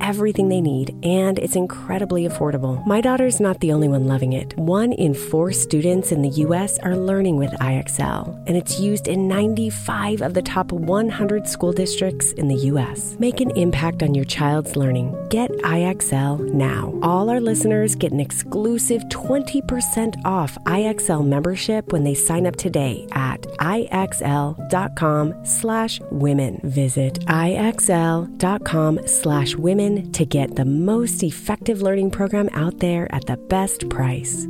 everything they need, and it's incredibly affordable. My daughter's not the only one loving it. 1 in 4 students in the U.S. are learning with IXL, and it's used in 95 of the top 100 school districts in the U.S. Make an impact on your child's learning. Get IXL now. All our listeners get an exclusive 20% off IXL membership when they sign up today at IXL.com/women. Visit IXL.com/women to get the most effective learning program out there at the best price.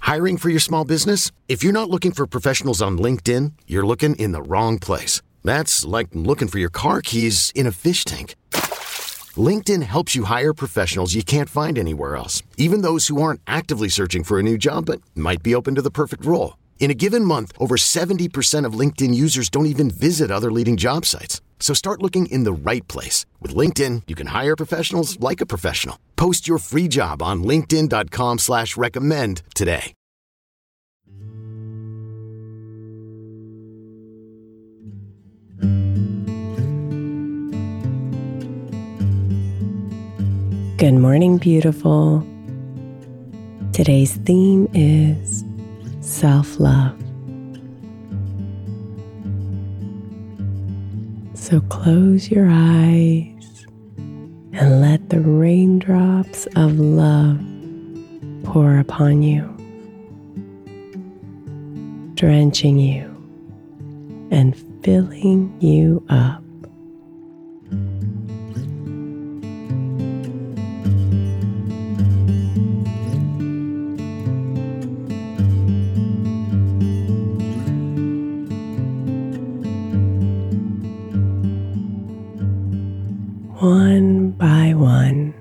Hiring for your small business? If you're not looking for professionals on LinkedIn, you're looking in the wrong place. That's like looking for your car keys in a fish tank. LinkedIn helps you hire professionals you can't find anywhere else, even those who aren't actively searching for a new job but might be open to the perfect role. In a given month, over 70% of LinkedIn users don't even visit other leading job sites. So start looking in the right place. With LinkedIn, you can hire professionals like a professional. Post your free job on linkedin.com/recommend today. Good morning, beautiful. Today's theme is self-love. So close your eyes and let the raindrops of love pour upon you, drenching you and filling you up. One by one,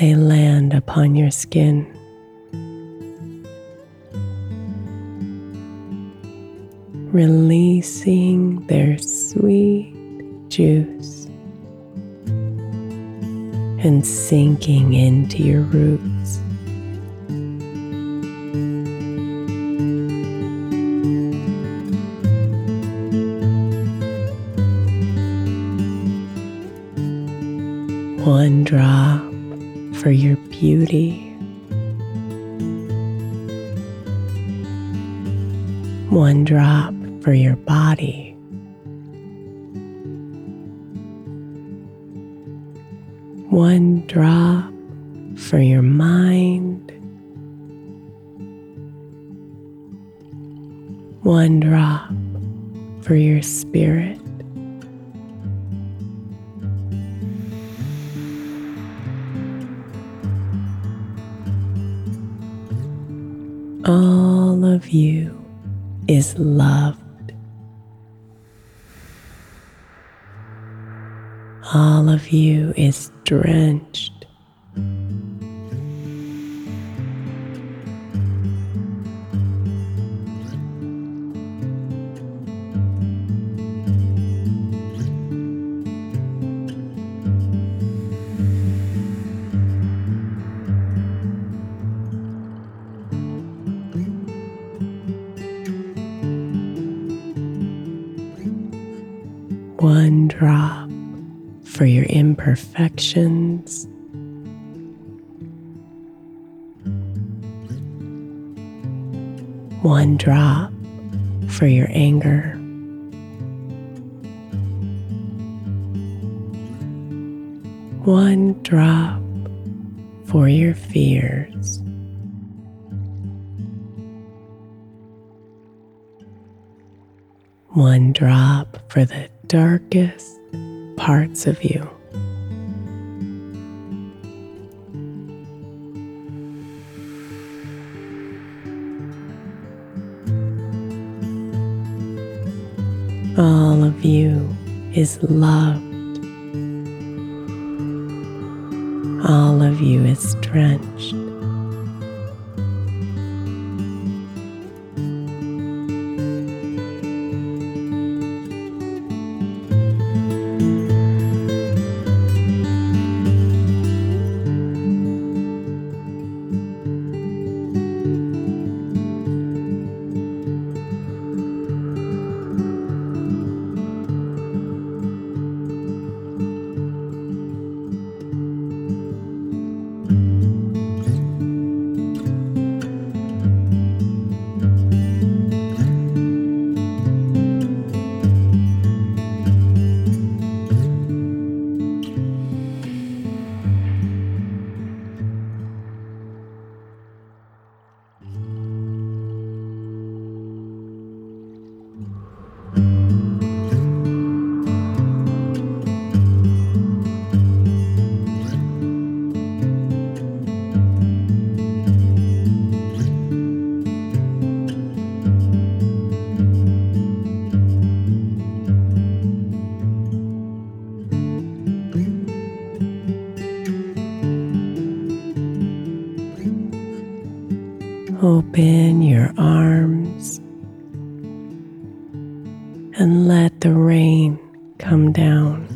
they land upon your skin, releasing their sweet juice and sinking into your roots drop for your beauty. One drop for your body. One drop for your mind. One drop for your spirit. All of you is loved. All of you is drenched. One drop for your imperfections. One drop for your anger. One drop for your fears. One drop for the darkest parts of you. All of you is loved. All of you is drenched. Open your arms and let the rain come down.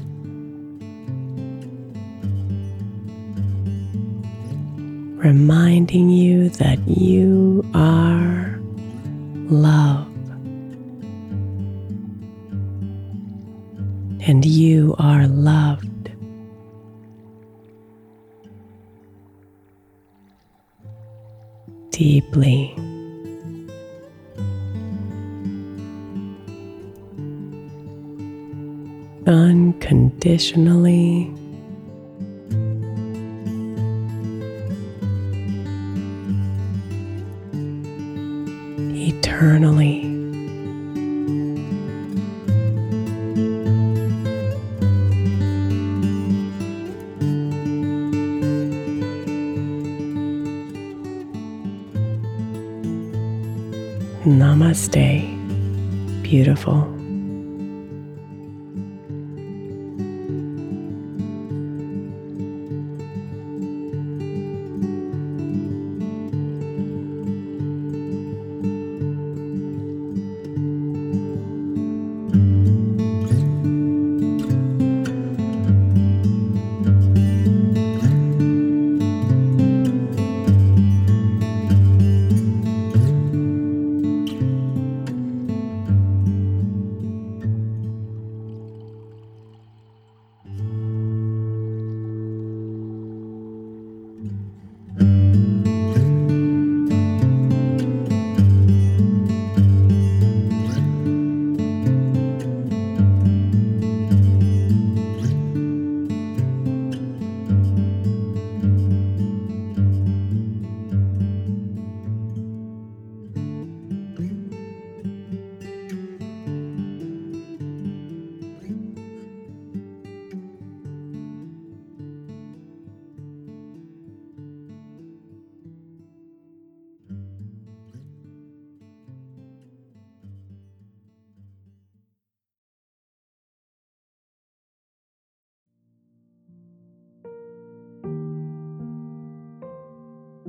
Reminding you that you are love and you are loved. Deeply. Unconditionally. Eternally. Namaste, beautiful.